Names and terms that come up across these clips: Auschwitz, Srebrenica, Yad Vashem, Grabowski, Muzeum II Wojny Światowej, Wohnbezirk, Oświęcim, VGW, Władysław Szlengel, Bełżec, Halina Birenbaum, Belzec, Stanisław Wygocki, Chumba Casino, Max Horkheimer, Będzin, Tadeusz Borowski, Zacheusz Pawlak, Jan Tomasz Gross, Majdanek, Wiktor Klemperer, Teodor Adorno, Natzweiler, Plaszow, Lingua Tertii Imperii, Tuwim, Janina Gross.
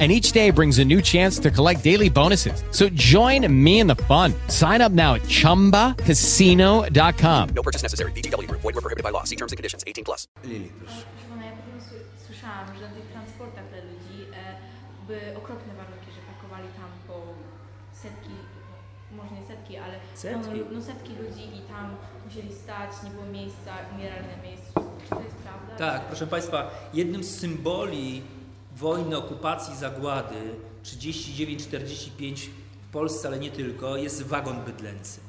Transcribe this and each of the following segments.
And each day brings a new chance to collect daily bonuses. So join me in the fun. Sign up now at ChumbaCasino.com. No purchase necessary. VGW. Void where prohibited by law. See terms and conditions. 18+. Lili, proszę. Ona, ja po prostu słyszałam, że na tych transportach dla ludzi były okropne warunki, że pakowali tam po setki, może nie setki, ale setki ludzi i tam musieli stać, nie było miejsca, umierali na miejscu. Czy to jest prawda? Tak, proszę Państwa, jednym z symboli wojny, okupacji, zagłady 39-45 w Polsce, ale nie tylko, jest wagon bydlęcy.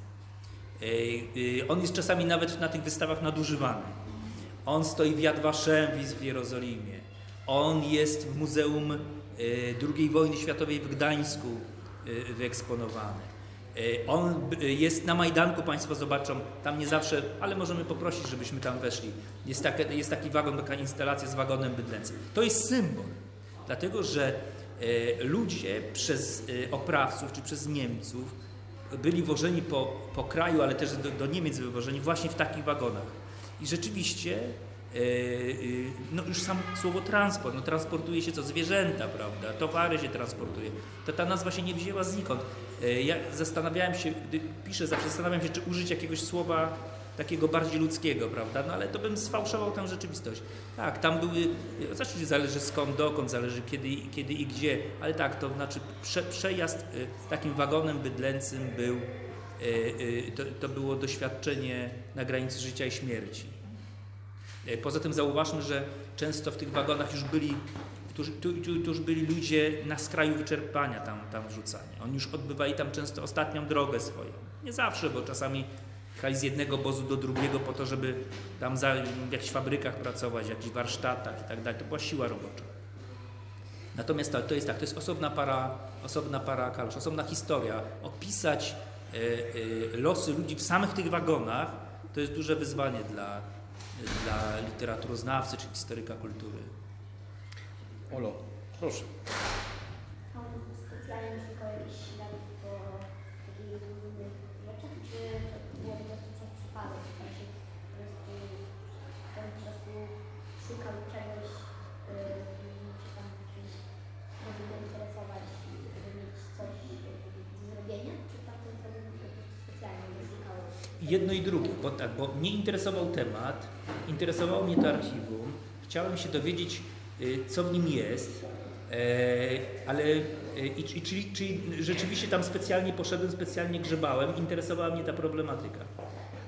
On jest czasami nawet na tych wystawach nadużywany. On stoi w Yad Vashem w Jerozolimie. On jest w Muzeum II Wojny Światowej w Gdańsku wyeksponowany. On jest na Majdanku, Państwo zobaczą, tam nie zawsze, ale możemy poprosić, żebyśmy tam weszli. Jest taki wagon, taka instalacja z wagonem bydlęcym. To jest symbol. Dlatego, że ludzie przez oprawców czy przez Niemców byli wożeni po kraju, ale też do Niemiec byli wożeni właśnie w takich wagonach. I rzeczywiście, no już sam słowo transport, no transportuje się zwierzęta, prawda, towary się transportuje. To ta nazwa się nie wzięła znikąd. Ja zastanawiałem się, gdy piszę, zawsze zastanawiam się, czy użyć jakiegoś słowa takiego bardziej ludzkiego, prawda? No ale to bym sfałszował tę rzeczywistość. Tak, tam były, znaczy zależy skąd, dokąd, zależy kiedy i gdzie, ale tak, to znaczy przejazd takim wagonem bydlęcym był, to było doświadczenie na granicy życia i śmierci. Poza tym zauważmy, że często w tych wagonach już byli ludzie na skraju wyczerpania tam wrzucani. Oni już odbywali tam często ostatnią drogę swoją. Nie zawsze, bo czasami z jednego obozu do drugiego po to, żeby tam w jakichś fabrykach pracować, w jakichś warsztatach i tak dalej. To była siła robocza. Natomiast to jest osobna para kaloszy, osobna historia. Opisać losy ludzi w samych tych wagonach to jest duże wyzwanie dla literaturoznawcy czy historyka kultury. Olo, proszę. Specjalnie tylko jakiś ślad po takich różnych rzeczach, czy było po prostu coś przypadek, w sensie po prostu szukał czegoś, czy tam może go interesować i mieć coś do zrobienia, czy tam ten problem po prostu specjalnie nie szukał? Jedno i drugie, bo mnie interesował temat, interesowało mnie to archiwum, chciałem się dowiedzieć, co w nim jest, ale czyli rzeczywiście tam specjalnie poszedłem, specjalnie grzebałem, interesowała mnie ta problematyka.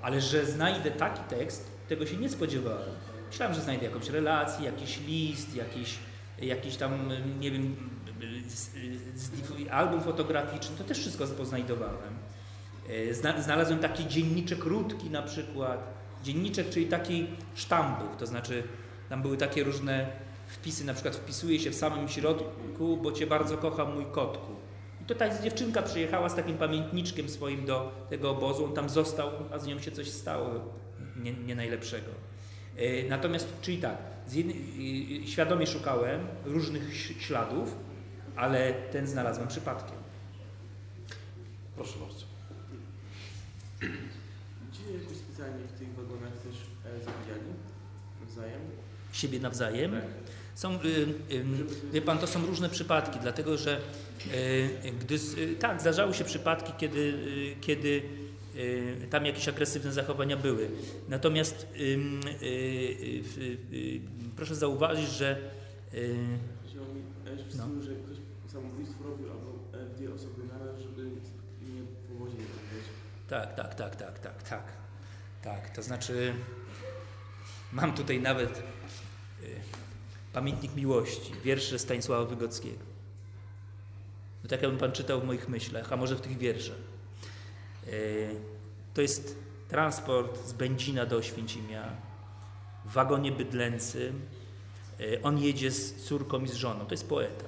Ale że znajdę taki tekst, tego się nie spodziewałem. Myślałem, że znajdę jakąś relację, jakiś list, jakiś tam, nie wiem, album fotograficzny, to też wszystko poznajdowałem. Znalazłem taki dzienniczek krótki na przykład, dzienniczek, czyli taki sztambuch, to znaczy tam były takie różne wpisy, na przykład wpisuje się w samym środku, bo cię bardzo kocham, mój kotku. I to ta dziewczynka przyjechała z takim pamiętniczkiem swoim do tego obozu, on tam został, a z nią się coś stało nie najlepszego. Natomiast, czyli tak, świadomie szukałem różnych śladów, ale ten znalazłem przypadkiem. Proszę bardzo. Czy jakoś specjalnie w tych wagonach też zabijali nawzajem? Siebie nawzajem. Wie pan, to są różne przypadki, dlatego że zdarzały się przypadki, kiedy tam jakieś agresywne zachowania były. Natomiast proszę zauważyć, że że ktoś samobójstwo robił albo dwie osoby naraz, żeby nie powodzić. Tak, to znaczy mam tutaj nawet Pamiętnik miłości, wiersze Stanisława Wygockiego. No tak jakby pan czytał w moich myślach, a może w tych wierszach. To jest transport z Będzina do Oświęcimia w wagonie bydlęcym. On jedzie z córką i z żoną. To jest poeta.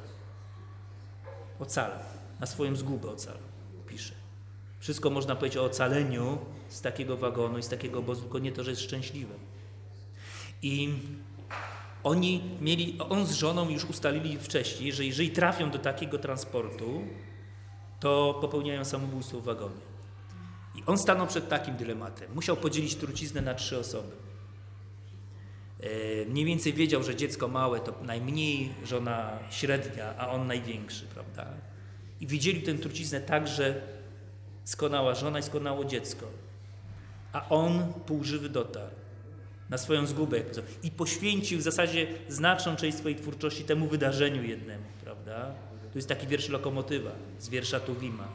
Ocala. Na swoją zgubę ocala. Pisze. Wszystko można powiedzieć o ocaleniu z takiego wagonu i z takiego obozu, tylko nie to, że jest szczęśliwym. I oni mieli, on z żoną już ustalili wcześniej, że jeżeli trafią do takiego transportu, to popełniają samobójstwo w wagonie. I on stanął przed takim dylematem. Musiał podzielić truciznę na 3 osoby. Mniej więcej wiedział, że dziecko małe to najmniej, żona średnia, a on największy, prawda? I widzieli tę truciznę tak, że skonała żona i skonało dziecko. A on półżywy dotarł na swoją zgubę. I poświęcił w zasadzie znaczną część swojej twórczości temu wydarzeniu jednemu, prawda? To jest taki wiersz Lokomotywa z wiersza Tuwima.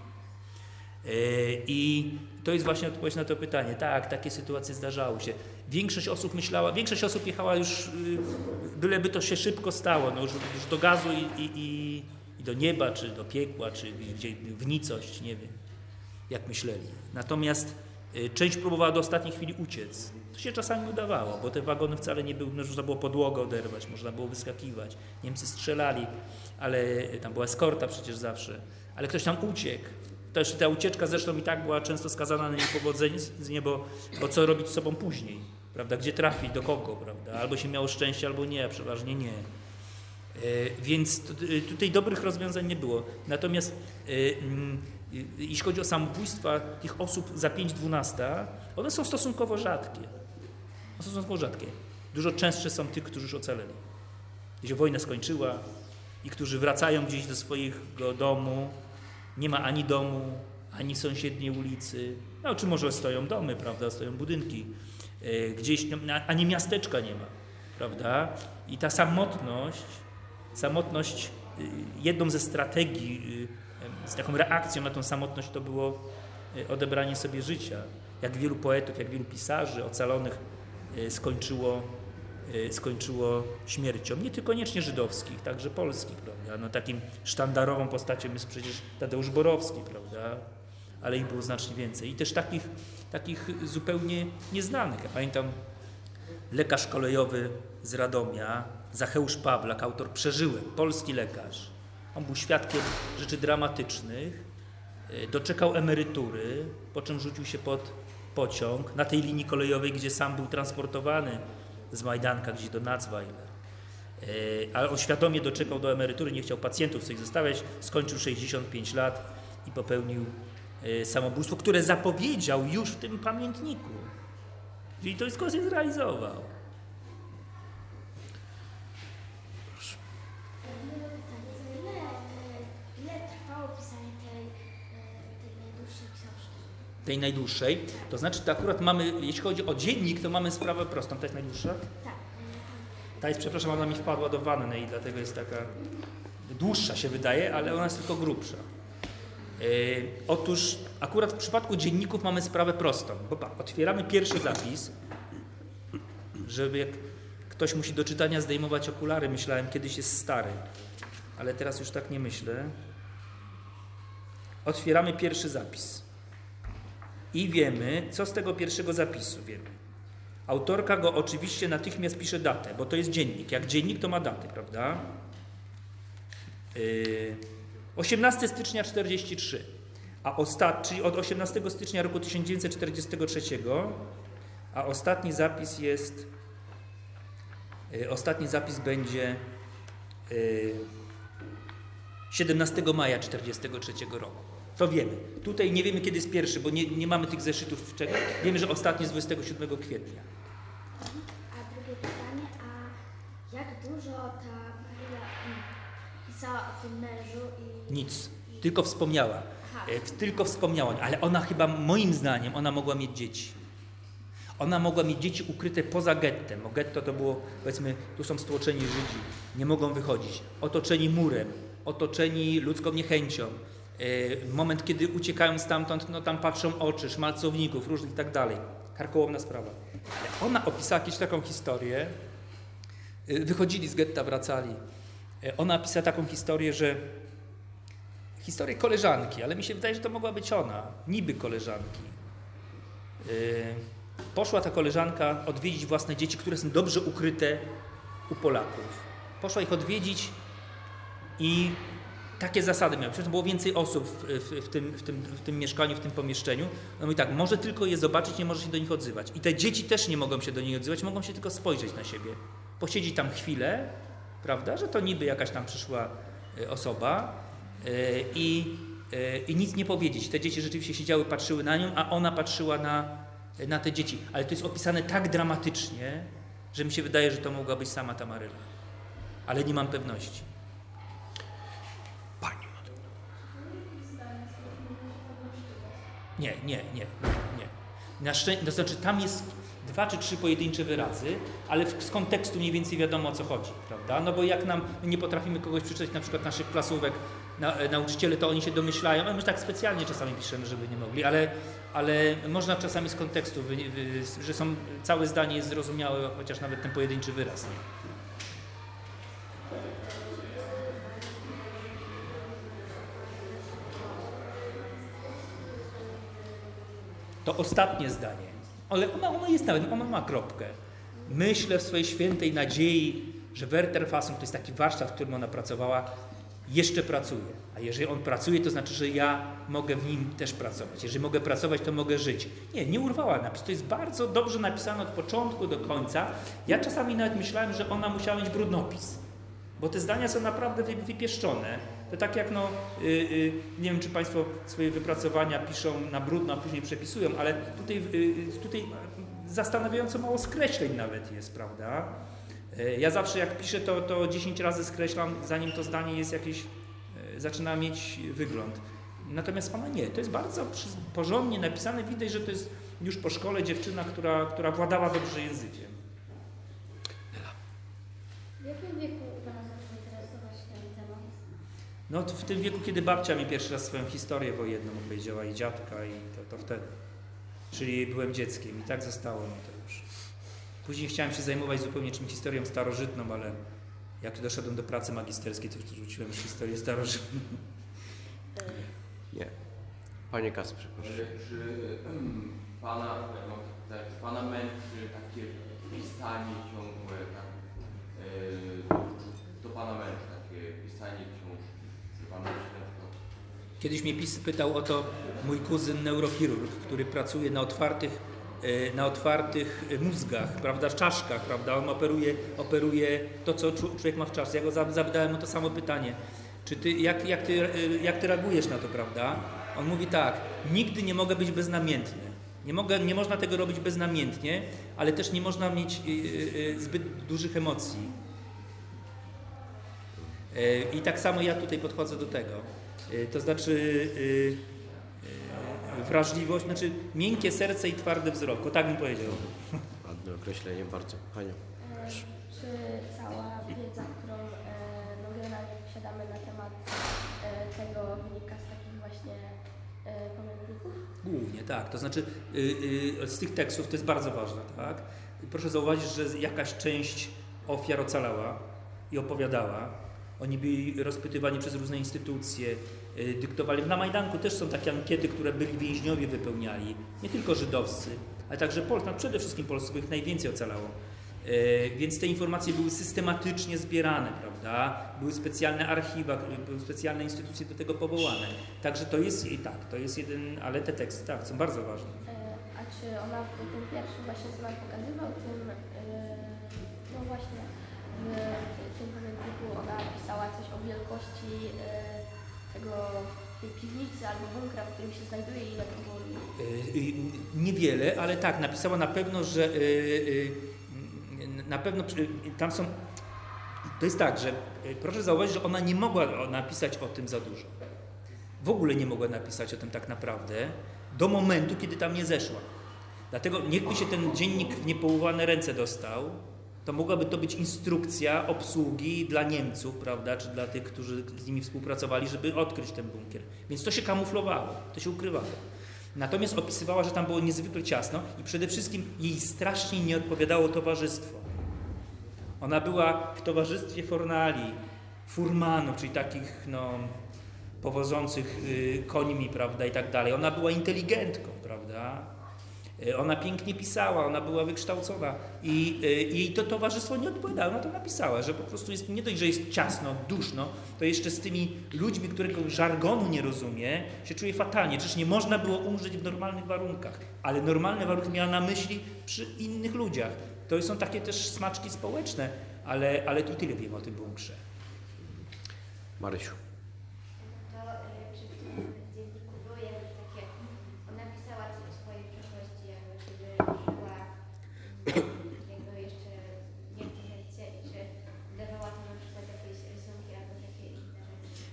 I to jest właśnie odpowiedź na to pytanie. Tak, takie sytuacje zdarzały się. Większość osób myślała, większość osób jechała już, byleby to się szybko stało, no już do gazu i do nieba, czy do piekła, czy w nicość, nie wiem, jak myśleli. Natomiast część próbowała do ostatniej chwili uciec. To się czasami udawało, bo te wagony wcale nie były, można było podłogę oderwać, można było wyskakiwać. Niemcy strzelali, ale tam była eskorta przecież zawsze, ale ktoś tam uciekł. Też ta ucieczka zresztą i tak była często skazana na niepowodzenie, bo co robić z sobą później, prawda? Gdzie trafić, do kogo, prawda? Albo się miało szczęście, albo nie, przeważnie nie. Więc tutaj dobrych rozwiązań nie było. Natomiast jeśli chodzi o samobójstwa tych osób za 5-12, one są stosunkowo rzadkie. Dużo częstsze są tych, którzy już ocaleli. Gdzie wojna skończyła i którzy wracają gdzieś do swojego domu. Nie ma ani domu, ani sąsiedniej ulicy. No, czy może stoją domy, prawda, stoją budynki. Gdzieś, ani miasteczka nie ma, prawda. I ta samotność, jedną ze strategii, z taką reakcją na tą samotność to było odebranie sobie życia. Jak wielu poetów, jak wielu pisarzy ocalonych skończyło śmiercią. Nie tylko koniecznie żydowskich, także polskich, prawda? No, takim sztandarową postacią jest przecież Tadeusz Borowski, prawda? Ale ich było znacznie więcej. I też takich zupełnie nieznanych. Ja pamiętam lekarz kolejowy z Radomia, Zacheusz Pawlak, autor Przeżyłem, polski lekarz. On był świadkiem rzeczy dramatycznych, doczekał emerytury, po czym rzucił się pod pociąg na tej linii kolejowej, gdzie sam był transportowany z Majdanka gdzieś do Natzweiler. Ale on świadomie doczekał do emerytury, nie chciał pacjentów sobie zostawiać, skończył 65 lat i popełnił samobójstwo, które zapowiedział już w tym pamiętniku. Czyli to wszystko się zrealizował. Tej najdłuższej, to znaczy to akurat mamy, jeśli chodzi o dziennik, to mamy sprawę prostą. Ta jest najdłuższa? Tak. Ta jest, przepraszam, ona mi wpadła do wanny i dlatego jest taka dłuższa się wydaje, ale ona jest tylko grubsza. Otóż akurat w przypadku dzienników mamy sprawę prostą, bo otwieramy pierwszy zapis, żeby jak ktoś musi do czytania zdejmować okulary, myślałem, kiedyś jest stary, ale teraz już tak nie myślę. Otwieramy pierwszy zapis. I wiemy, co z tego pierwszego zapisu wiemy. Autorka go oczywiście natychmiast pisze datę, bo to jest dziennik. Jak dziennik, to ma datę, prawda? 18 stycznia 1943, a czyli od 18 stycznia roku 1943, a ostatni zapis jest... Ostatni zapis będzie 17 maja 1943 roku. To wiemy. Tutaj nie wiemy, kiedy jest pierwszy, bo nie mamy tych zeszytów. Wiemy, że ostatni jest 27 kwietnia. A drugie pytanie, a jak dużo ta Maryja pisała o tym mężu? Nic, tylko wspomniała. Aha. Tylko wspomniała, ale ona chyba, moim zdaniem, ona mogła mieć dzieci. Ona mogła mieć dzieci ukryte poza gettem, bo getto to było, powiedzmy, tu są stłoczeni Żydzi, nie mogą wychodzić, otoczeni murem, otoczeni ludzką niechęcią. Moment, kiedy uciekają stamtąd, no tam patrzą oczy, szmalcowników różnych i tak dalej. Karkołomna sprawa. Ale ona opisała jakieś taką historię. Wychodzili z getta, wracali. Ona opisała taką historię, że... Historię koleżanki, ale mi się wydaje, że to mogła być ona. Niby koleżanki. Poszła ta koleżanka odwiedzić własne dzieci, które są dobrze ukryte u Polaków. Poszła ich odwiedzić i... Takie zasady miał. Przecież było więcej osób w tym mieszkaniu, w tym pomieszczeniu. No i tak, może tylko je zobaczyć, nie może się do nich odzywać. I te dzieci też nie mogą się do nich odzywać, mogą się tylko spojrzeć na siebie. Posiedzi tam chwilę, prawda, że to niby jakaś tam przyszła osoba i nic nie powiedzieć. Te dzieci rzeczywiście siedziały, patrzyły na nią, a ona patrzyła na te dzieci. Ale to jest opisane tak dramatycznie, że mi się wydaje, że to mogła być sama Tamaryla. Ale nie mam pewności. Nie. To znaczy tam jest 2 czy 3 pojedyncze wyrazy, ale z kontekstu mniej więcej wiadomo o co chodzi, prawda? No bo jak my nie potrafimy kogoś przeczytać, na przykład naszych klasówek, nauczyciele, to oni się domyślają, a my tak specjalnie czasami piszemy, żeby nie mogli, ale można czasami z kontekstu, że całe zdanie jest zrozumiałe, chociaż nawet ten pojedynczy wyraz nie. To ostatnie zdanie, ale ono jest nawet, ono ma kropkę. Myślę w swojej świętej nadziei, że Werther Fassung, to jest taki warsztat, w którym ona pracowała, jeszcze pracuje. A jeżeli on pracuje, to znaczy, że ja mogę w nim też pracować. Jeżeli mogę pracować, to mogę żyć. Nie urwała napis. To jest bardzo dobrze napisane od początku do końca. Ja czasami nawet myślałem, że ona musiała mieć brudnopis, bo te zdania są naprawdę wypieszczone. To tak jak, nie wiem, czy Państwo swoje wypracowania piszą na brudno, a później przepisują, ale tutaj zastanawiająco mało skreśleń nawet jest, prawda? Ja zawsze jak piszę, to 10 razy skreślam, zanim to zdanie jest jakieś, zaczyna mieć wygląd. Natomiast Pana nie, to jest bardzo porządnie napisane, widać, że to jest już po szkole dziewczyna, która władała dobrze językiem. W jakim wieku Pana zaczęła interesować ten temat? No to w tym wieku, kiedy babcia mi pierwszy raz swoją historię wojenną opowiedziała i dziadka, i to wtedy. Czyli byłem dzieckiem i tak zostało mi to już. Później chciałem się zajmować zupełnie czymś historią starożytną, ale jak doszedłem do pracy magisterskiej, to rzuciłem już historię starożytną. Nie. Panie Kasprze, proszę. Czy Pana męczy takie pisanie ciągłe, do Pana męczy takie pisanie książki, czy Pan Kiedyś mnie pytał o to mój kuzyn neurochirurg, który pracuje na otwartych mózgach, prawda, w czaszkach, prawda, on operuje to, co człowiek ma w czaszce. Ja go zapytałem o to samo pytanie, czy ty, jak ty reagujesz na to, prawda? On mówi tak, nigdy nie mogę być beznamiętny. Nie można tego robić beznamiętnie, ale też nie można mieć zbyt dużych emocji. I tak samo ja tutaj podchodzę do tego. To znaczy wrażliwość, znaczy miękkie serce i twardy wzrok. O tak bym powiedział. Ładne określenie bardzo. Hania. Czy cała wiedza, którą generalnie posiadamy na temat tego, wynika z takich właśnie pamiętników? Głównie, tak. To znaczy z tych tekstów to jest bardzo ważne, tak? Proszę zauważyć, że jakaś część ofiar ocalała i opowiadała. Oni byli rozpytywani przez różne instytucje, dyktowali. Na Majdanku też są takie ankiety, które byli więźniowie wypełniali. Nie tylko żydowscy, ale także Polscy. No przede wszystkim Polscy, bo ich najwięcej ocalało. Więc te informacje były systematycznie zbierane, prawda? Były specjalne archiwa, były specjalne instytucje do tego powołane. Także to jest i tak, to jest jeden, ale te teksty tak, są bardzo ważne. A czy ona w tym pierwszym właśnie, co nam pokazywał, w tym pamiętniku ona pisała coś o wielkości tej piwnicy albo bunkra, w którym się znajduje i ile to było? Niewiele, ale tak, napisała na pewno, że na pewno tam są. To jest tak, że proszę zauważyć, że ona nie mogła napisać o tym za dużo. W ogóle nie mogła napisać o tym tak naprawdę do momentu, kiedy tam nie zeszła. Dlatego niechby się ten dziennik w niepołowane ręce dostał, to mogłaby to być instrukcja obsługi dla Niemców, prawda, czy dla tych, którzy z nimi współpracowali, żeby odkryć ten bunkier. Więc to się kamuflowało, to się ukrywało. Natomiast opisywała, że tam było niezwykle ciasno i przede wszystkim jej strasznie nie odpowiadało towarzystwo. Ona była w towarzystwie fornali, furmanów, czyli takich powodzących końmi, prawda, i tak dalej. Ona była inteligentką, prawda, Ona pięknie pisała, ona była wykształcona i jej to towarzystwo nie odpowiadało. Ona to napisała, że po prostu jest, nie dość, że jest ciasno, duszno, to jeszcze z tymi ludźmi, którego żargonu nie rozumie, się czuje fatalnie. Przecież nie można było umrzeć w normalnych warunkach, ale normalne warunki miała na myśli przy innych ludziach. To są takie też smaczki społeczne, ale i tyle wiem o tym bunkrze. Marysiu.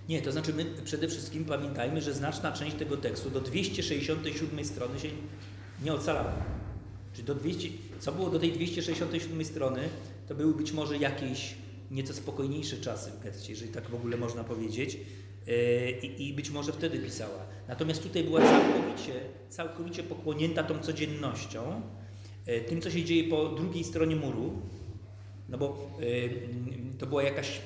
Nie, to znaczy my przede wszystkim pamiętajmy, że znaczna część tego tekstu do 267 strony się nie ocalała. Czyli co było do tej 267 strony, to były być może jakieś nieco spokojniejsze czasy w getcie, jeżeli tak w ogóle można powiedzieć. I być może wtedy pisała. Natomiast tutaj była całkowicie pochłonięta tą codziennością, tym, co się dzieje po drugiej stronie muru, no bo to była jakaś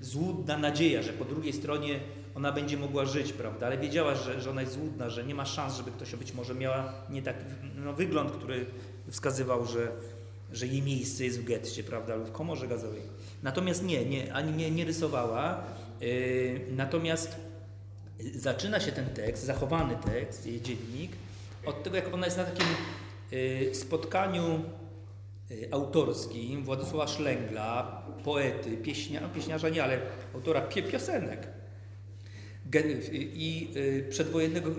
złudna nadzieja, że po drugiej stronie ona będzie mogła żyć, prawda? Ale wiedziała, że ona jest złudna, że nie ma szans, żeby ktoś być może miała nie tak wygląd, który wskazywał, że jej miejsce jest w getcie, prawda? Lub w komorze gazowej. Natomiast nie rysowała. Natomiast zaczyna się ten tekst, zachowany tekst, jej dziennik, od tego, jak ona jest na takim spotkaniu autorskim Władysława Szlengla, poety, pieśniarza nie, ale autora piosenek i przedwojennego,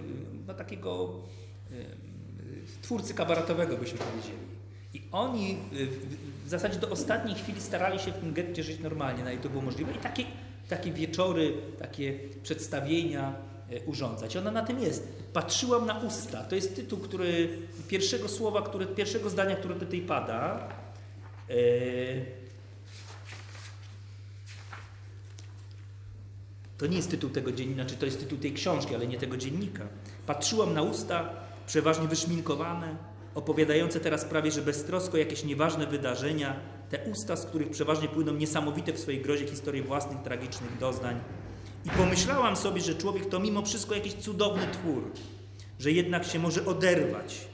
no takiego twórcy kabaretowego, byśmy powiedzieli. I oni w zasadzie do ostatniej chwili starali się w tym getcie żyć normalnie, no i to było możliwe. I takie wieczory, takie przedstawienia urządzać. Ona na tym jest. Patrzyłam na usta. To jest tytuł, który pierwszego zdania, które tutaj pada. To nie jest tytuł tego dziennika, to jest tytuł tej książki, ale nie tego dziennika. Patrzyłam na usta, przeważnie wyszminkowane, opowiadające teraz prawie że beztrosko jakieś nieważne wydarzenia, te usta, z których przeważnie płyną niesamowite w swojej grozie historii własnych, tragicznych doznań. I pomyślałam sobie, że człowiek to mimo wszystko jakiś cudowny twór, że jednak się może oderwać,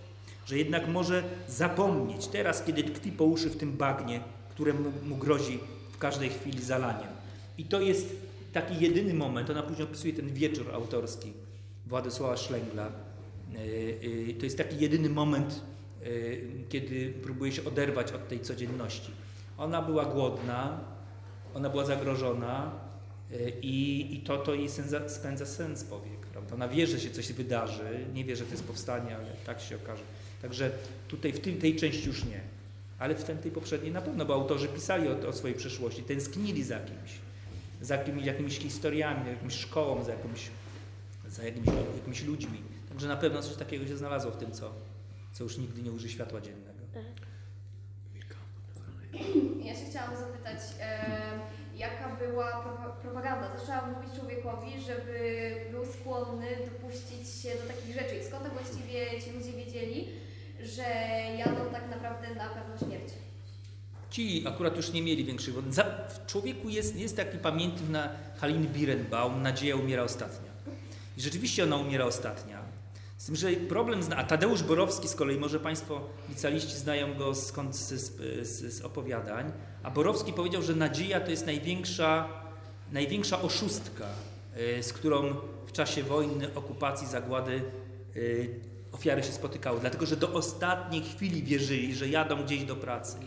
że jednak może zapomnieć teraz, kiedy tkwi po uszy w tym bagnie, które mu grozi w każdej chwili zalaniem. I to jest taki jedyny moment, ona później opisuje ten wieczór autorski Władysława Szlengla. To jest taki jedyny moment, kiedy próbuje się oderwać od tej codzienności. Ona była głodna, ona była zagrożona i to jej spędza sen z powiek. Prawda? Ona wie, że się coś wydarzy, nie wie, że to jest powstanie, ale tak się okaże. Także tutaj tej części już nie, ale w tej poprzedniej na pewno, bo autorzy pisali o swojej przeszłości, tęsknili za kimś, jakimiś historiami, jakąś szkołą, jakimiś ludźmi. Także na pewno coś takiego się znalazło w tym, co już nigdy nie uży światła dziennego. Ja się chciałam zapytać, jaka była propaganda? Zaczęłam mówić człowiekowi, żeby był skłonny dopuścić się do takich rzeczy. I skąd to właściwie ci ludzie wiedzieli, że jadą tak naprawdę na pewną śmierć? Ci akurat już nie mieli większych wątpliwości. W człowieku jest taki pamiętnik na Haliny Birenbaum, nadzieja umiera ostatnia. I rzeczywiście ona umiera ostatnia. Z tym, że a Tadeusz Borowski z kolei, może Państwo licealiści znają go z opowiadań, a Borowski powiedział, że nadzieja to jest największa oszustka, z którą w czasie wojny, okupacji, zagłady ofiary się spotykały. Dlatego, że do ostatniej chwili wierzyli, że jadą gdzieś do pracy.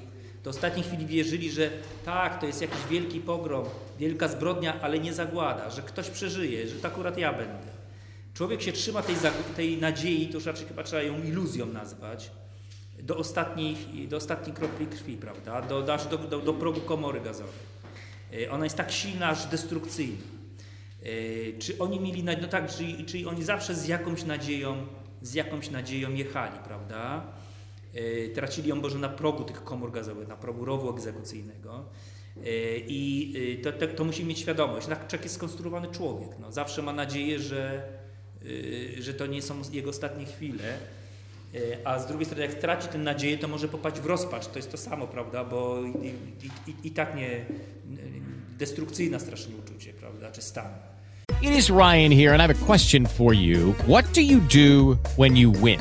Do ostatniej chwili wierzyli, że tak, to jest jakiś wielki pogrom, wielka zbrodnia, ale nie zagłada, że ktoś przeżyje, że to akurat ja będę. Człowiek się trzyma tej nadziei, to już raczej chyba trzeba ją iluzją nazwać, do ostatniej kropli krwi, prawda? Aż do progu komory gazowej. Ona jest tak silna, aż destrukcyjna. Czy oni mieli, no tak, czyli oni zawsze z jakąś nadzieją jechali, prawda? Tracili ją może na progu tych komór gazowych, na progu rowu egzekucyjnego. I to musi mieć świadomość. Tak jest skonstruowany człowiek. No, zawsze ma nadzieję, że to nie są jego ostatnie chwile, a z drugiej strony jak traci tę nadzieję, to może popaść w rozpacz, to jest to samo, prawda, bo i tak nie destrukcyjna strasznie uczucie, prawda, czy stan. It is Ryan here and I have a question for you. What do you do when you win?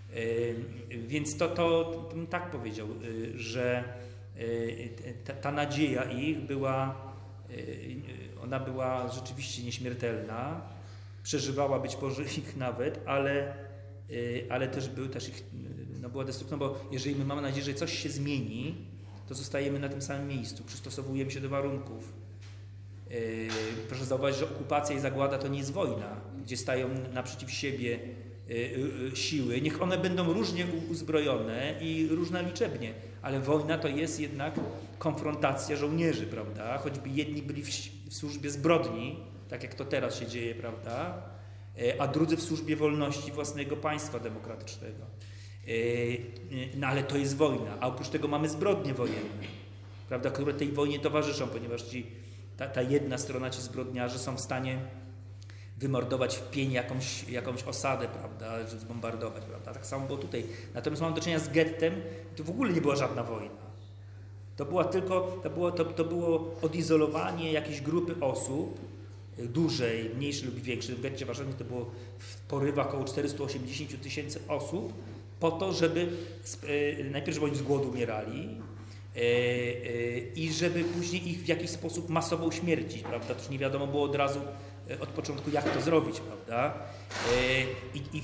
Więc to bym tak powiedział, że ta nadzieja ich była, ona była rzeczywiście nieśmiertelna, przeżywała być może ich nawet, ale też był też ich, no była destrukcja, bo jeżeli my mamy nadzieję, że coś się zmieni, to zostajemy na tym samym miejscu, przystosowujemy się do warunków. Proszę zauważyć, że okupacja i zagłada to nie jest wojna, gdzie stają naprzeciw siebie siły. Niech one będą różnie uzbrojone i różna liczebnie, ale wojna to jest jednak konfrontacja żołnierzy, prawda? Choćby jedni byli w służbie zbrodni, tak jak to teraz się dzieje, prawda? A drudzy w służbie wolności własnego państwa demokratycznego. No ale to jest wojna, a oprócz tego mamy zbrodnie wojenne, prawda? Które tej wojnie towarzyszą, ponieważ ci ta jedna strona, ci zbrodniarze są w stanie wymordować w pień jakąś osadę, prawda, żeby zbombardować, prawda, tak samo było tutaj. Natomiast mamy do czynienia z gettem, to w ogóle nie była żadna wojna. To była tylko, to było odizolowanie jakiejś grupy osób, dużej, mniejszej lub większej. W getcie warszawskim to było w porywach około 480,000 osób, po to, żeby najpierw, żeby oni z głodu umierali, i żeby później ich w jakiś sposób masowo uśmiercić, prawda? Też nie wiadomo było od razu, od początku, jak to zrobić, prawda? I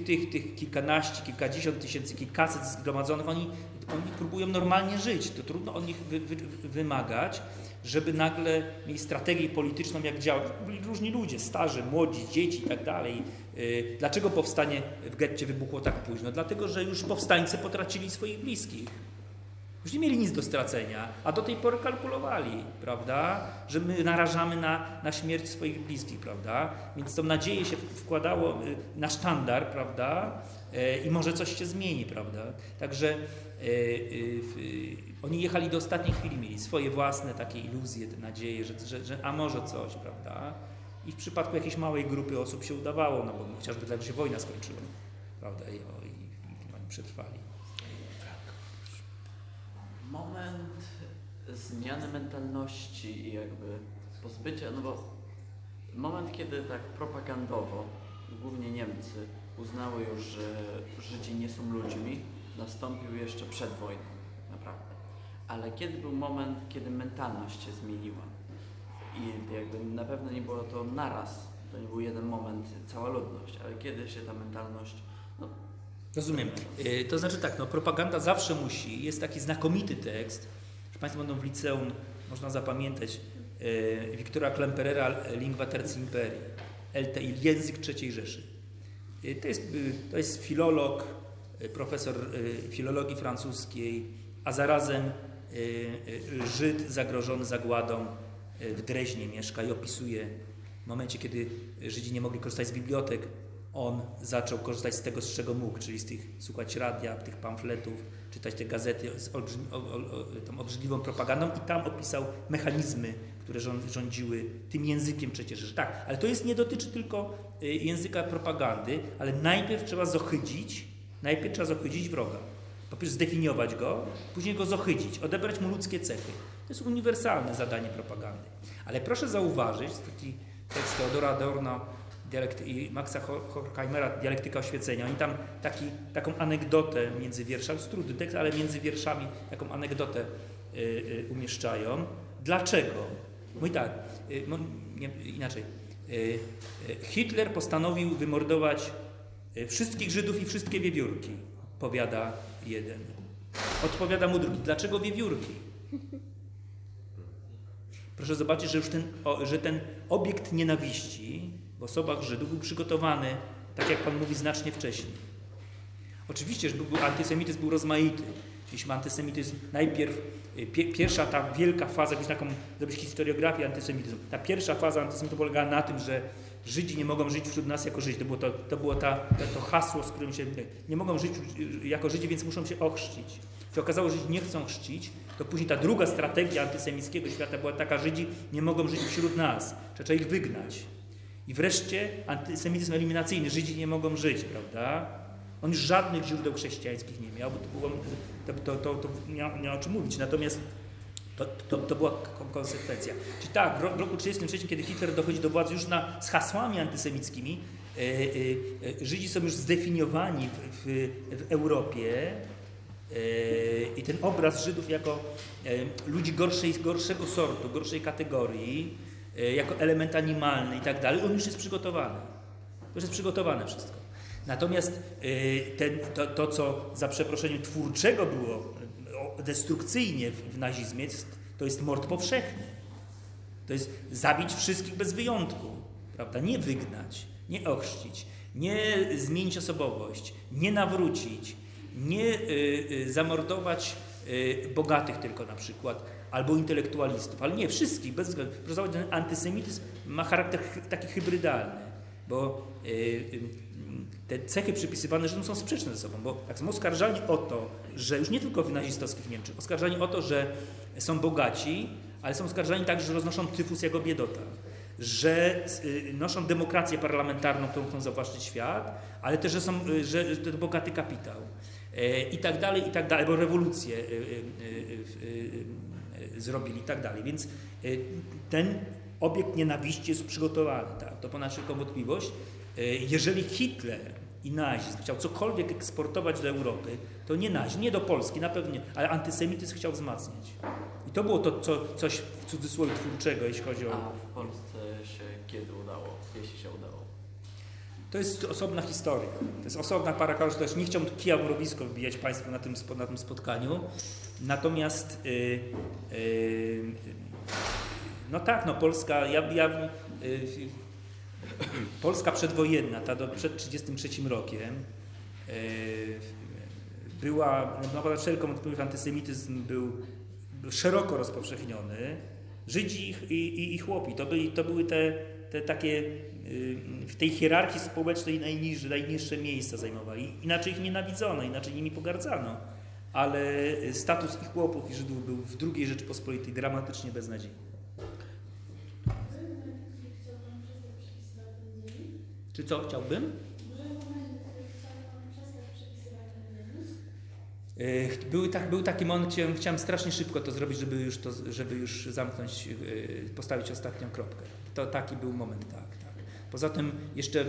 w tych kilkanaście, kilkadziesiąt tysięcy, kilkaset zgromadzonych oni próbują normalnie żyć. To trudno od nich wymagać, żeby nagle mieli strategię polityczną, jak działać. Byli różni ludzie, starzy, młodzi, dzieci i tak dalej. Dlaczego powstanie w getcie wybuchło tak późno? Dlatego, że już powstańcy potracili swoich bliskich. Już nie mieli nic do stracenia, a do tej pory kalkulowali, prawda, że my narażamy na śmierć swoich bliskich, prawda, więc tą nadzieję się wkładało na sztandar, prawda, i może coś się zmieni, prawda, także oni jechali do ostatniej chwili, mieli swoje własne takie iluzje, te nadzieje, że a może coś, prawda, i w przypadku jakiejś małej grupy osób się udawało, no bo chociażby dlatego się wojna skończyła, prawda, i oni przetrwali. Moment zmiany mentalności i jakby pozbycia, no bo moment, kiedy tak propagandowo, głównie Niemcy, uznały już, że Żydzi nie są ludźmi, nastąpił jeszcze przed wojną, naprawdę. Ale kiedy był moment, kiedy mentalność się zmieniła i jakby na pewno nie było to naraz, to nie był jeden moment, cała ludność, ale kiedy się ta mentalność, no, rozumiem. To znaczy tak, no, propaganda zawsze musi, jest taki znakomity tekst, że Państwo będą w liceum, można zapamiętać, Wiktora Klemperera, Lingua Tertii Imperii, LTI, Język III Rzeszy. To jest filolog, profesor filologii francuskiej, a zarazem Żyd zagrożony zagładą w Dreźnie mieszka i opisuje w momencie, kiedy Żydzi nie mogli korzystać z bibliotek, on zaczął korzystać z tego, z czego mógł, czyli z tych, słuchać radia, tych pamfletów, czytać te gazety z tą obrzydliwą propagandą i tam opisał mechanizmy, które rządziły tym językiem przecież. Że tak, ale to jest, nie dotyczy tylko języka propagandy, ale najpierw trzeba zohydzić wroga. Popierw zdefiniować go, później go zohydzić, odebrać mu ludzkie cechy. To jest uniwersalne zadanie propagandy. Ale proszę zauważyć, taki tekst Teodora Adorno, i Maxa Horkheimera, Dialektyka oświecenia. Oni tam taką anegdotę między wierszami, trudny tekst, ale między wierszami taką anegdotę umieszczają. Dlaczego? Hitler postanowił wymordować wszystkich Żydów i wszystkie wiewiórki, powiada jeden. Odpowiada mu drugi. Dlaczego wiewiórki? Proszę zobaczyć, że już ten obiekt nienawiści w osobach Żydów był przygotowany, tak jak Pan mówi, znacznie wcześniej. Oczywiście, że antysemityzm był rozmaity. Jeśli antysemityzm najpierw, pierwsza ta wielka faza, zrobić historiografię antysemityzmu. Ta pierwsza faza antysemityzmu polegała na tym, że Żydzi nie mogą żyć wśród nas jako Żydzi. To było to hasło, z którym się... Nie mogą żyć jako Żydzi, więc muszą się ochrzcić. Się okazało, że Żydzi nie chcą chrzcić, to później ta druga strategia antysemickiego świata była taka, Żydzi nie mogą żyć wśród nas, trzeba ich wygnać. I wreszcie antysemityzm eliminacyjny, Żydzi nie mogą żyć, prawda? On już żadnych źródeł chrześcijańskich nie miał, bo to nie o czym mówić. Natomiast to była konsekwencja. Czyli tak, w roku 1933, kiedy Hitler dochodzi do władzy już z hasłami antysemickimi, Żydzi są już zdefiniowani w Europie i ten obraz Żydów jako ludzi gorszego sortu, gorszej kategorii, jako element animalny i tak dalej, on już jest przygotowany. Już jest przygotowane wszystko. Natomiast to, co za przeproszeniem twórczego było destrukcyjnie w nazizmie, to jest mord powszechny. To jest zabić wszystkich bez wyjątku, prawda? Nie wygnać, nie ochrzcić, nie zmienić osobowość, nie nawrócić, nie zamordować bogatych tylko na przykład, albo intelektualistów, ale nie wszystkich, bez względu. Proszę zobaczyć, ten antysemityzm ma charakter taki hybrydalny, bo te cechy przypisywane Żydom są sprzeczne ze sobą, bo tak są oskarżani o to, że już nie tylko w nazistowskich Niemczech, oskarżani o to, że są bogaci, ale są oskarżani także, że roznoszą tyfus jako biedota, że noszą demokrację parlamentarną, którą chcą zawłaszczyć świat, ale też, że to bogaty kapitał i tak dalej, bo rewolucję zrobili i tak dalej. Więc ten obiekt nienawiści jest przygotowany, tak? To ponad wszelką wątpliwość. Jeżeli Hitler i nazizm chciał cokolwiek eksportować do Europy, to nie nazizm, nie do Polski, na pewno nie, ale antysemityzm chciał wzmacniać. I to było to coś w cudzysłowie twórczego, jeśli chodzi o... A w Polsce się kiedy udało, jeśli się udało? To jest osobna historia. To jest osobna para kałuż, też nie chciałbym kija w mrowisko wbijać Państwu na tym spotkaniu. Natomiast Polska... Polska przedwojenna, przed 1933 rokiem była, ponad wszelką wątpliwość, antysemityzm był szeroko rozpowszechniony. Żydzi i chłopi, to były te takie w tej hierarchii społecznej najniższe miejsca zajmowali. Inaczej ich nienawidzono, inaczej nimi pogardzano, ale status i chłopów i Żydów był w II Rzeczypospolitej dramatycznie beznadziejny. Czy co chciałbym? Był taki moment, chciałem strasznie szybko to zrobić, żeby już zamknąć, postawić ostatnią kropkę. To taki był moment, tak. Poza tym jeszcze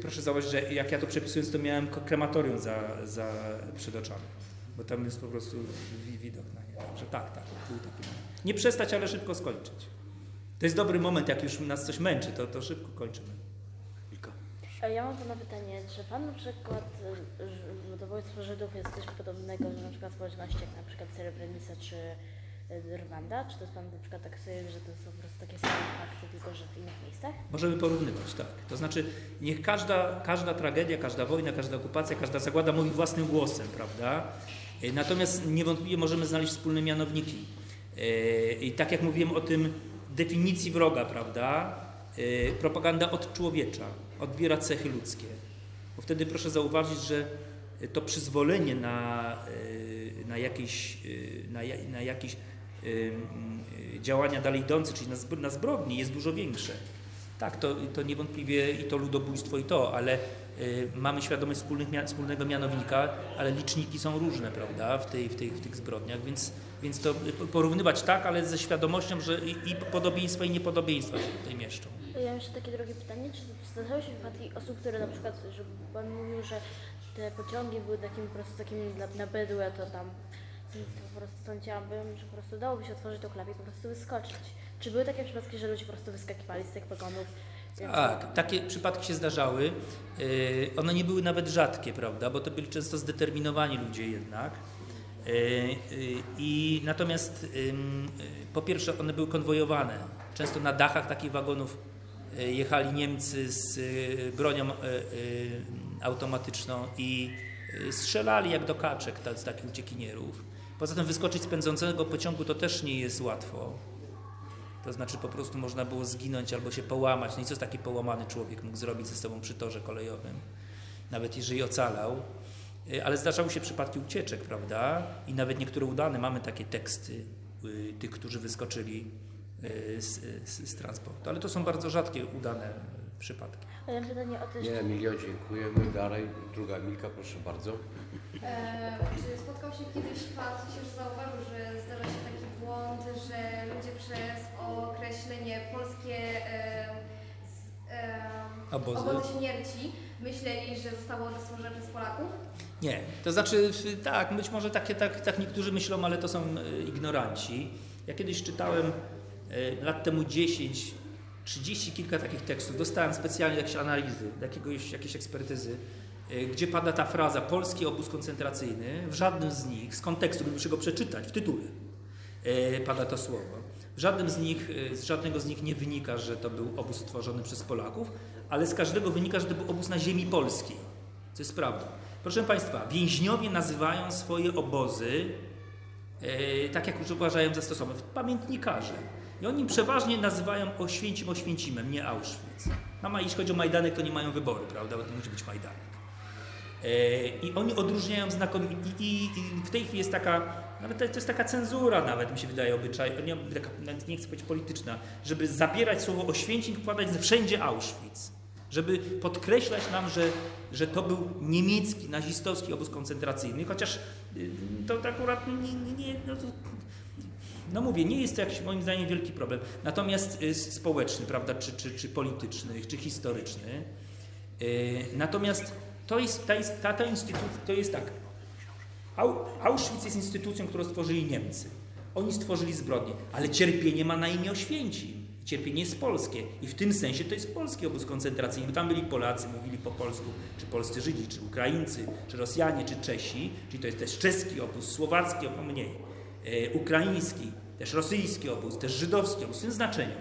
proszę zauważyć, że jak ja to przepisując, to miałem krematorium za przed oczami, bo tam jest po prostu widok na nie. Także tak, był taki moment. Nie przestać, ale szybko skończyć. To jest dobry moment, jak już nas coś męczy, to szybko kończymy. Ja mam na pytanie, czy Pan na przykład, ludobójstwo Żydów jest coś podobnego, że na przykład społeczności jak na przykład Srebrenica czy Rwanda? Czy to Pan na przykład taksuje, że to są po prostu takie same fakty, tylko że w innych miejscach? Możemy porównywać, tak. To znaczy, niech każda tragedia, każda wojna, każda okupacja, każda zagłada mówi własnym głosem, prawda? Natomiast niewątpliwie możemy znaleźć wspólne mianowniki. I tak jak mówiłem o tym definicji wroga, prawda? Propaganda odczłowiecza odbiera cechy ludzkie. Bo wtedy proszę zauważyć, że to przyzwolenie na jakieś działania dalej idące, czyli na zbrodnie, jest dużo większe. Tak, to niewątpliwie i to ludobójstwo i to, ale mamy świadomość wspólnego mianownika, ale liczniki są różne, prawda, w tych zbrodniach, więc to porównywać tak, ale ze świadomością, że i podobieństwa i niepodobieństwa się tutaj mieszczą. Ja mam jeszcze takie drugie pytanie, czy zdarzało się w osób, które na przykład, że Pan mówił, że te pociągi były takim po prostu takim na bydłe, to tam po prostu sądziłabym, że po prostu dałoby się otworzyć to klawisz, po prostu wyskoczyć. Czy były takie przypadki, że ludzie po prostu wyskakiwali z tych wagonów? Tak, takie przypadki się zdarzały. One nie były nawet rzadkie, prawda, bo to byli często zdeterminowani ludzie jednak. I natomiast po pierwsze one były konwojowane. Często na dachach takich wagonów jechali Niemcy z bronią automatyczną i strzelali jak do kaczek z takich uciekinierów. Poza tym wyskoczyć z pędzącego pociągu to też nie jest łatwo. To znaczy po prostu można było zginąć albo się połamać. No i co taki połamany człowiek mógł zrobić ze sobą przy torze kolejowym, nawet jeżeli ocalał. Ale zdarzały się przypadki ucieczek, prawda? I nawet niektóre udane. Mamy takie teksty tych, którzy wyskoczyli z transportu. Ale to są bardzo rzadkie udane przypadki. Ja mam pytanie o też... Nie, Emilio, dziękujemy. Dalej, druga Emilka, proszę bardzo. Czy spotkał się kiedyś pan, co się zauważył, że zdarza się taki błąd, że ludzie przez określenie polskie obozy śmierci myśleli, że zostało stworzone przez Polaków? Nie, to znaczy tak, być może tak niektórzy myślą, ale to są ignoranci. Ja kiedyś czytałem lat temu 30 kilka takich tekstów, dostałem specjalnie jakieś analizy, jakiejś ekspertyzy, gdzie pada ta fraza polski obóz koncentracyjny, w żadnym z nich, z kontekstu, gdyby się go przeczytać, w tytule pada to słowo. Z żadnego z nich nie wynika, że to był obóz stworzony przez Polaków, ale z każdego wynika, że to był obóz na ziemi polskiej, co jest prawda. Proszę Państwa, więźniowie nazywają swoje obozy tak, jak już uważają za stosowne, pamiętnikarze. I oni przeważnie nazywają Oświęcim Oświęcimem, nie Auschwitz. Jeśli chodzi o Majdanek, to nie mają wyboru, prawda, bo to musi być Majdanek. I oni odróżniają znakomicie. I w tej chwili jest taka... Nawet to jest taka cenzura nawet, mi się wydaje, nie chcę powiedzieć polityczna, żeby zabierać słowo Oświęcim, wkładać wszędzie Auschwitz. Żeby podkreślać nam, że to był niemiecki, nazistowski obóz koncentracyjny, chociaż to akurat nie jest to jakiś moim zdaniem wielki problem. Natomiast społeczny, prawda, czy polityczny, czy historyczny. Natomiast ta instytucja, to jest tak, Auschwitz jest instytucją, którą stworzyli Niemcy. Oni stworzyli zbrodnię, ale cierpienie ma na imię Oświęcim. Cierpienie jest polskie i w tym sensie to jest polski obóz koncentracyjny, bo tam byli Polacy, mówili po polsku, czy polscy Żydzi, czy Ukraińcy, czy Rosjanie, czy Czesi, czyli to jest też czeski obóz, słowacki obóz, mniej, ukraiński, też rosyjski obóz, też żydowski obóz, w tym znaczeniu.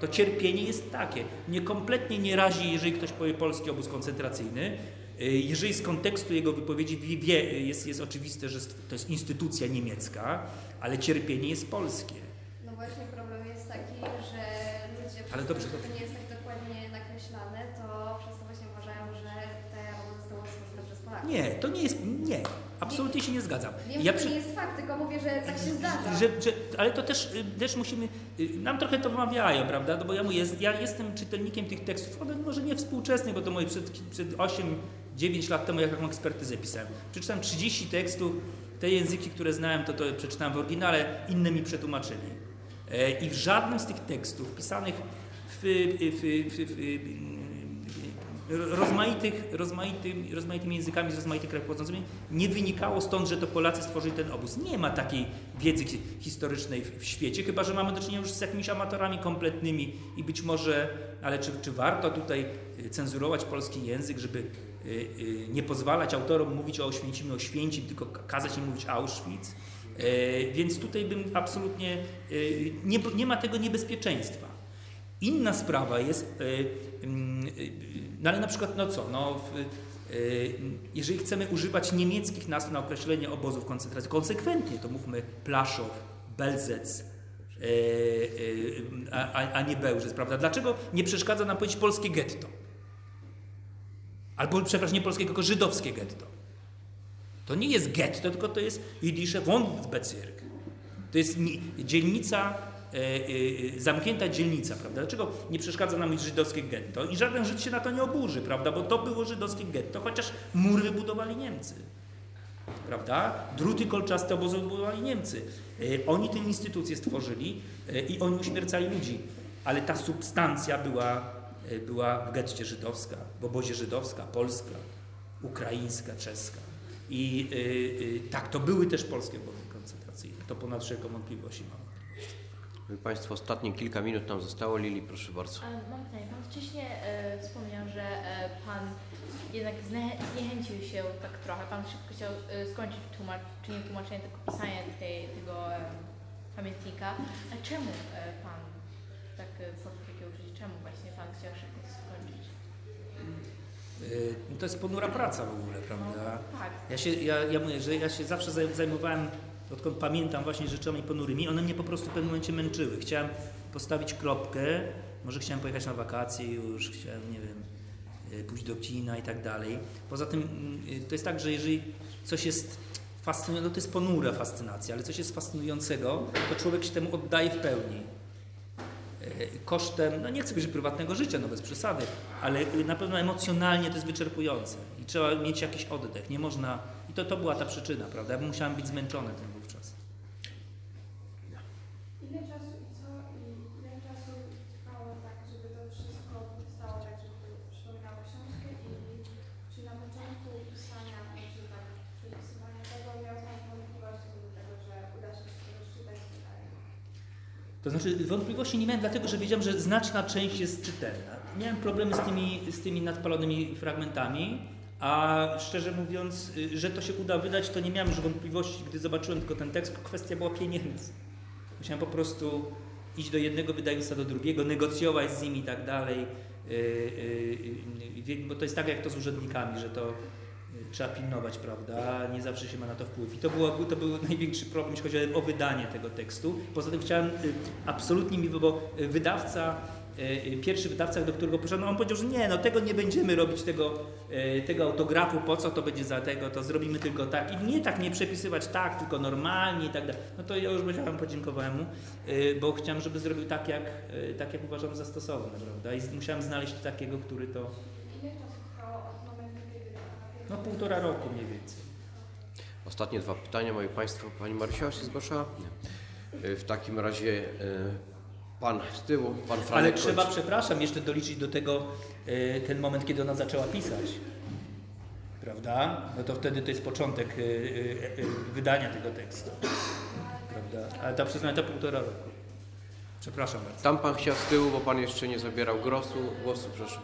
To cierpienie jest takie. Mnie kompletnie nie razi, jeżeli ktoś powie polski obóz koncentracyjny, jeżeli z kontekstu jego wypowiedzi jest oczywiste, że to jest instytucja niemiecka, ale cierpienie jest polskie. No właśnie problem jest taki, że ludzie, ale dobrze, to nie jest tak dokładnie nakreślane, to przez to właśnie uważają, że to zostało stworzone przez Polaków. Nie, to nie jest... Nie. Absolutnie się nie zgadzam. Wiem, że to nie jest fakt, tylko mówię, że tak się zdarza. Ale to też musimy... Nam trochę to wmawiają, prawda? No bo ja jestem czytelnikiem tych tekstów, one może nie współczesnych, bo to moje przed 8-9 lat temu, jaką ekspertyzę pisałem. Przeczytałem 30 tekstów, te języki, które znałem, to przeczytałem w oryginale, inne mi przetłumaczyli. I w żadnym z tych tekstów pisanych rozmaitymi językami z rozmaitych krajów pochodzącymi nie wynikało stąd, że to Polacy stworzyli ten obóz. Nie ma takiej wiedzy historycznej w świecie, chyba że mamy do czynienia już z jakimiś amatorami kompletnymi i być może, ale czy warto tutaj cenzurować polski język, żeby nie pozwalać autorom mówić o Oświęcimiu Oświęcim, tylko kazać im mówić Auschwitz? Więc tutaj bym absolutnie... Nie ma tego niebezpieczeństwa. Inna sprawa jest... ale na przykład, jeżeli chcemy używać niemieckich nazw na określenie obozów koncentracji, konsekwentnie to mówmy Plaszow, Belzec, a nie Bełżec, prawda? Dlaczego nie przeszkadza nam powiedzieć polskie getto? Albo, przepraszam, nie polskie, tylko żydowskie getto. To nie jest getto, tylko to jest jidysze Wohnbezirk. To jest dzielnica... zamknięta dzielnica, prawda? Dlaczego nie przeszkadza nam żydowskie getto? I żaden Żyd się na to nie oburzy, prawda? Bo to było żydowskie getto, chociaż mur wybudowali Niemcy, prawda? Druty kolczaste obozu wybudowali Niemcy. Oni tę instytucję stworzyli i oni uśmiercali ludzi, ale ta substancja była w getcie żydowska, w obozie żydowska, polska, ukraińska, czeska. I tak, to były też polskie obozy koncentracyjne. To ponad wszelką wątpliwość i mamy. Państwo, ostatnie kilka minut nam zostało. Lili, proszę bardzo. Mam pytanie. Pan wcześniej wspomniał, że Pan jednak zniechęcił się tak trochę. Pan szybko chciał skończyć tłumaczenie, tylko pisanie tego pamiętnika. A czemu Pan tak poczuł takie uczucie? Czemu właśnie Pan chciał szybko to skończyć? To jest ponura praca w ogóle, prawda? No, tak. Ja mówię, że ja się zawsze zajmowałem, odkąd pamiętam, właśnie rzeczami ponurymi. One mnie po prostu w pewnym momencie męczyły. Chciałem postawić kropkę, może chciałem pojechać na wakacje już, chciałem, nie wiem, pójść do kina i tak dalej. Poza tym to jest tak, że jeżeli coś jest fascynujące, to jest ponura fascynacja, ale coś jest fascynującego, to człowiek się temu oddaje w pełni. Kosztem, no nie chcę powiedzieć prywatnego życia, no bez przesady, ale na pewno emocjonalnie to jest wyczerpujące i trzeba mieć jakiś oddech, nie można, i to była ta przyczyna, prawda, ja musiałem być zmęczony tym wówczas. Ile czasu trwało tak, żeby to wszystko powstało, tak żeby przypomniało książkę i czy na początku pisania, czy tak przepisywania tego miał Pan wątpliwości do tego, że uda się wszystko czytać i dalej? To znaczy wątpliwości nie miałem, dlatego że wiedziałem, że znaczna część jest czytelna. Miałem problemy z tymi nadpalonymi fragmentami, a szczerze mówiąc, że to się uda wydać, to nie miałem już wątpliwości, gdy zobaczyłem tylko ten tekst. Kwestia była pieniędzy. Musiałem po prostu iść do jednego wydawnictwa, do drugiego, negocjować z nimi i tak dalej. Bo to jest tak jak to z urzędnikami, że to trzeba pilnować, prawda? Nie zawsze się ma na to wpływ. I to był największy problem, jeśli chodzi o wydanie tego tekstu. Poza tym chciałem absolutnie, bo wydawca, pierwszy wydawca, do którego poszedłem, on powiedział, że nie, no tego nie będziemy robić, tego autografu, po co to będzie za tego, to zrobimy tylko tak. I nie tak, nie przepisywać tak, tylko normalnie i tak dalej. No to ja już podziękowałem mu, bo chciałem, żeby zrobił tak, jak uważam za stosowne, prawda? I musiałem znaleźć takiego, który to... No 1,5 roku mniej więcej. Ostatnie dwa pytania, moi Państwo. Pani Marysia się zgłaszała? Nie. W takim razie Pan z tyłu, Pan Franek. Ale trzeba, przepraszam, jeszcze doliczyć do tego ten moment, kiedy ona zaczęła pisać. Prawda? No to wtedy to jest początek wydania tego tekstu. Prawda? Ale to przyznaję, to 1,5 roku. Przepraszam bardzo. Tam Pan chciał z tyłu, bo Pan jeszcze nie zabierał głosu, proszę.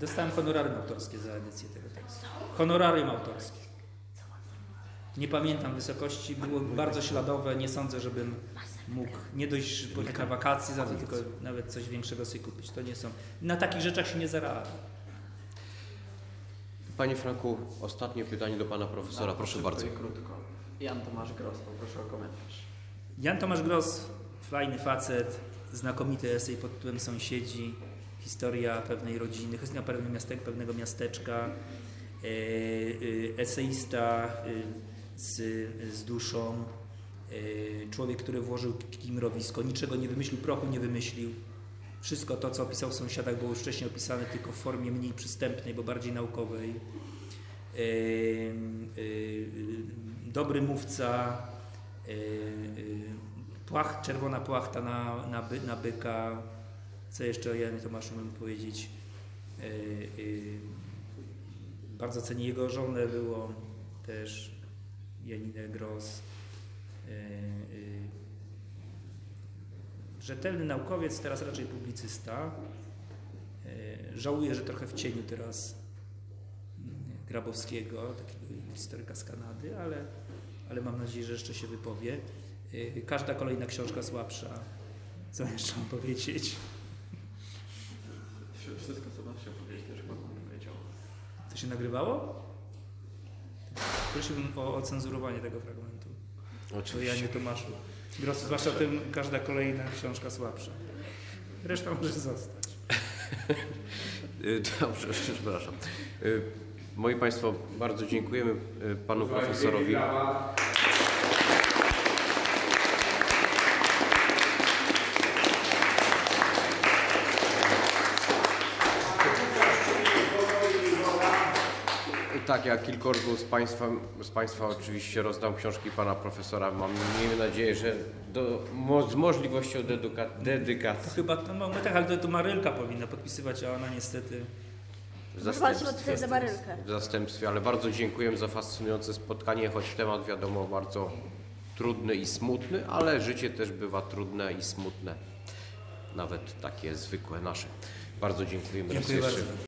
Dostałem honorarium autorskie za edycję tego tekstu. Honorarium autorskie. Nie pamiętam wysokości, było bardzo śladowe, nie sądzę, żebym mógł nie dość pojechać na wakacje, za to tylko nawet coś większego sobie kupić. To nie są. Na takich rzeczach się nie zarabia. Panie Franku, ostatnie pytanie do Pana Profesora, proszę bardzo. Krótko. Jan Tomasz Gross, poproszę o komentarz. Jan Tomasz Gross, fajny facet, znakomity esej pod tytułem Sąsiedzi. Historia pewnej rodziny, historia pewnego miasteczka, eseista z duszą, człowiek, który włożył mrowisko, niczego nie wymyślił, prochu nie wymyślił. Wszystko to, co opisał w Sąsiadach, było już wcześniej opisane, tylko w formie mniej przystępnej, bo bardziej naukowej. Dobry mówca, czerwona płachta na byka. Co jeszcze o Janie Tomaszu mam powiedzieć? Bardzo cenię jego żonę, było też Janinę Gross. Rzetelny naukowiec, teraz raczej publicysta. Żałuję, że trochę w cieniu teraz Grabowskiego, takiego historyka z Kanady, ale mam nadzieję, że jeszcze się wypowie. Każda kolejna książka słabsza. Co jeszcze mam powiedzieć? Wszystko, co Pan chciał powiedzieć, też Pan powiedział. To się nagrywało? Prosiłbym o ocenzurowanie tego fragmentu. Oczywiście. O Janie Tomaszu Gross, zwłaszcza o tym każda kolejna książka słabsza. Reszta może zostać. Dobrze, przepraszam. Moi Państwo, bardzo dziękujemy Panu Profesorowi. Tak, ja kilkorgu z Państwa oczywiście rozdam książki Pana Profesora. Miejmy nadzieję, że z możliwością dedykacji. Chyba, no tak, ale to Marylka powinna podpisywać, a ona niestety w zastępstwie, ale bardzo dziękuję za fascynujące spotkanie, choć temat wiadomo bardzo trudny i smutny, ale życie też bywa trudne i smutne, nawet takie zwykłe nasze. Bardzo dziękujemy raz jeszcze.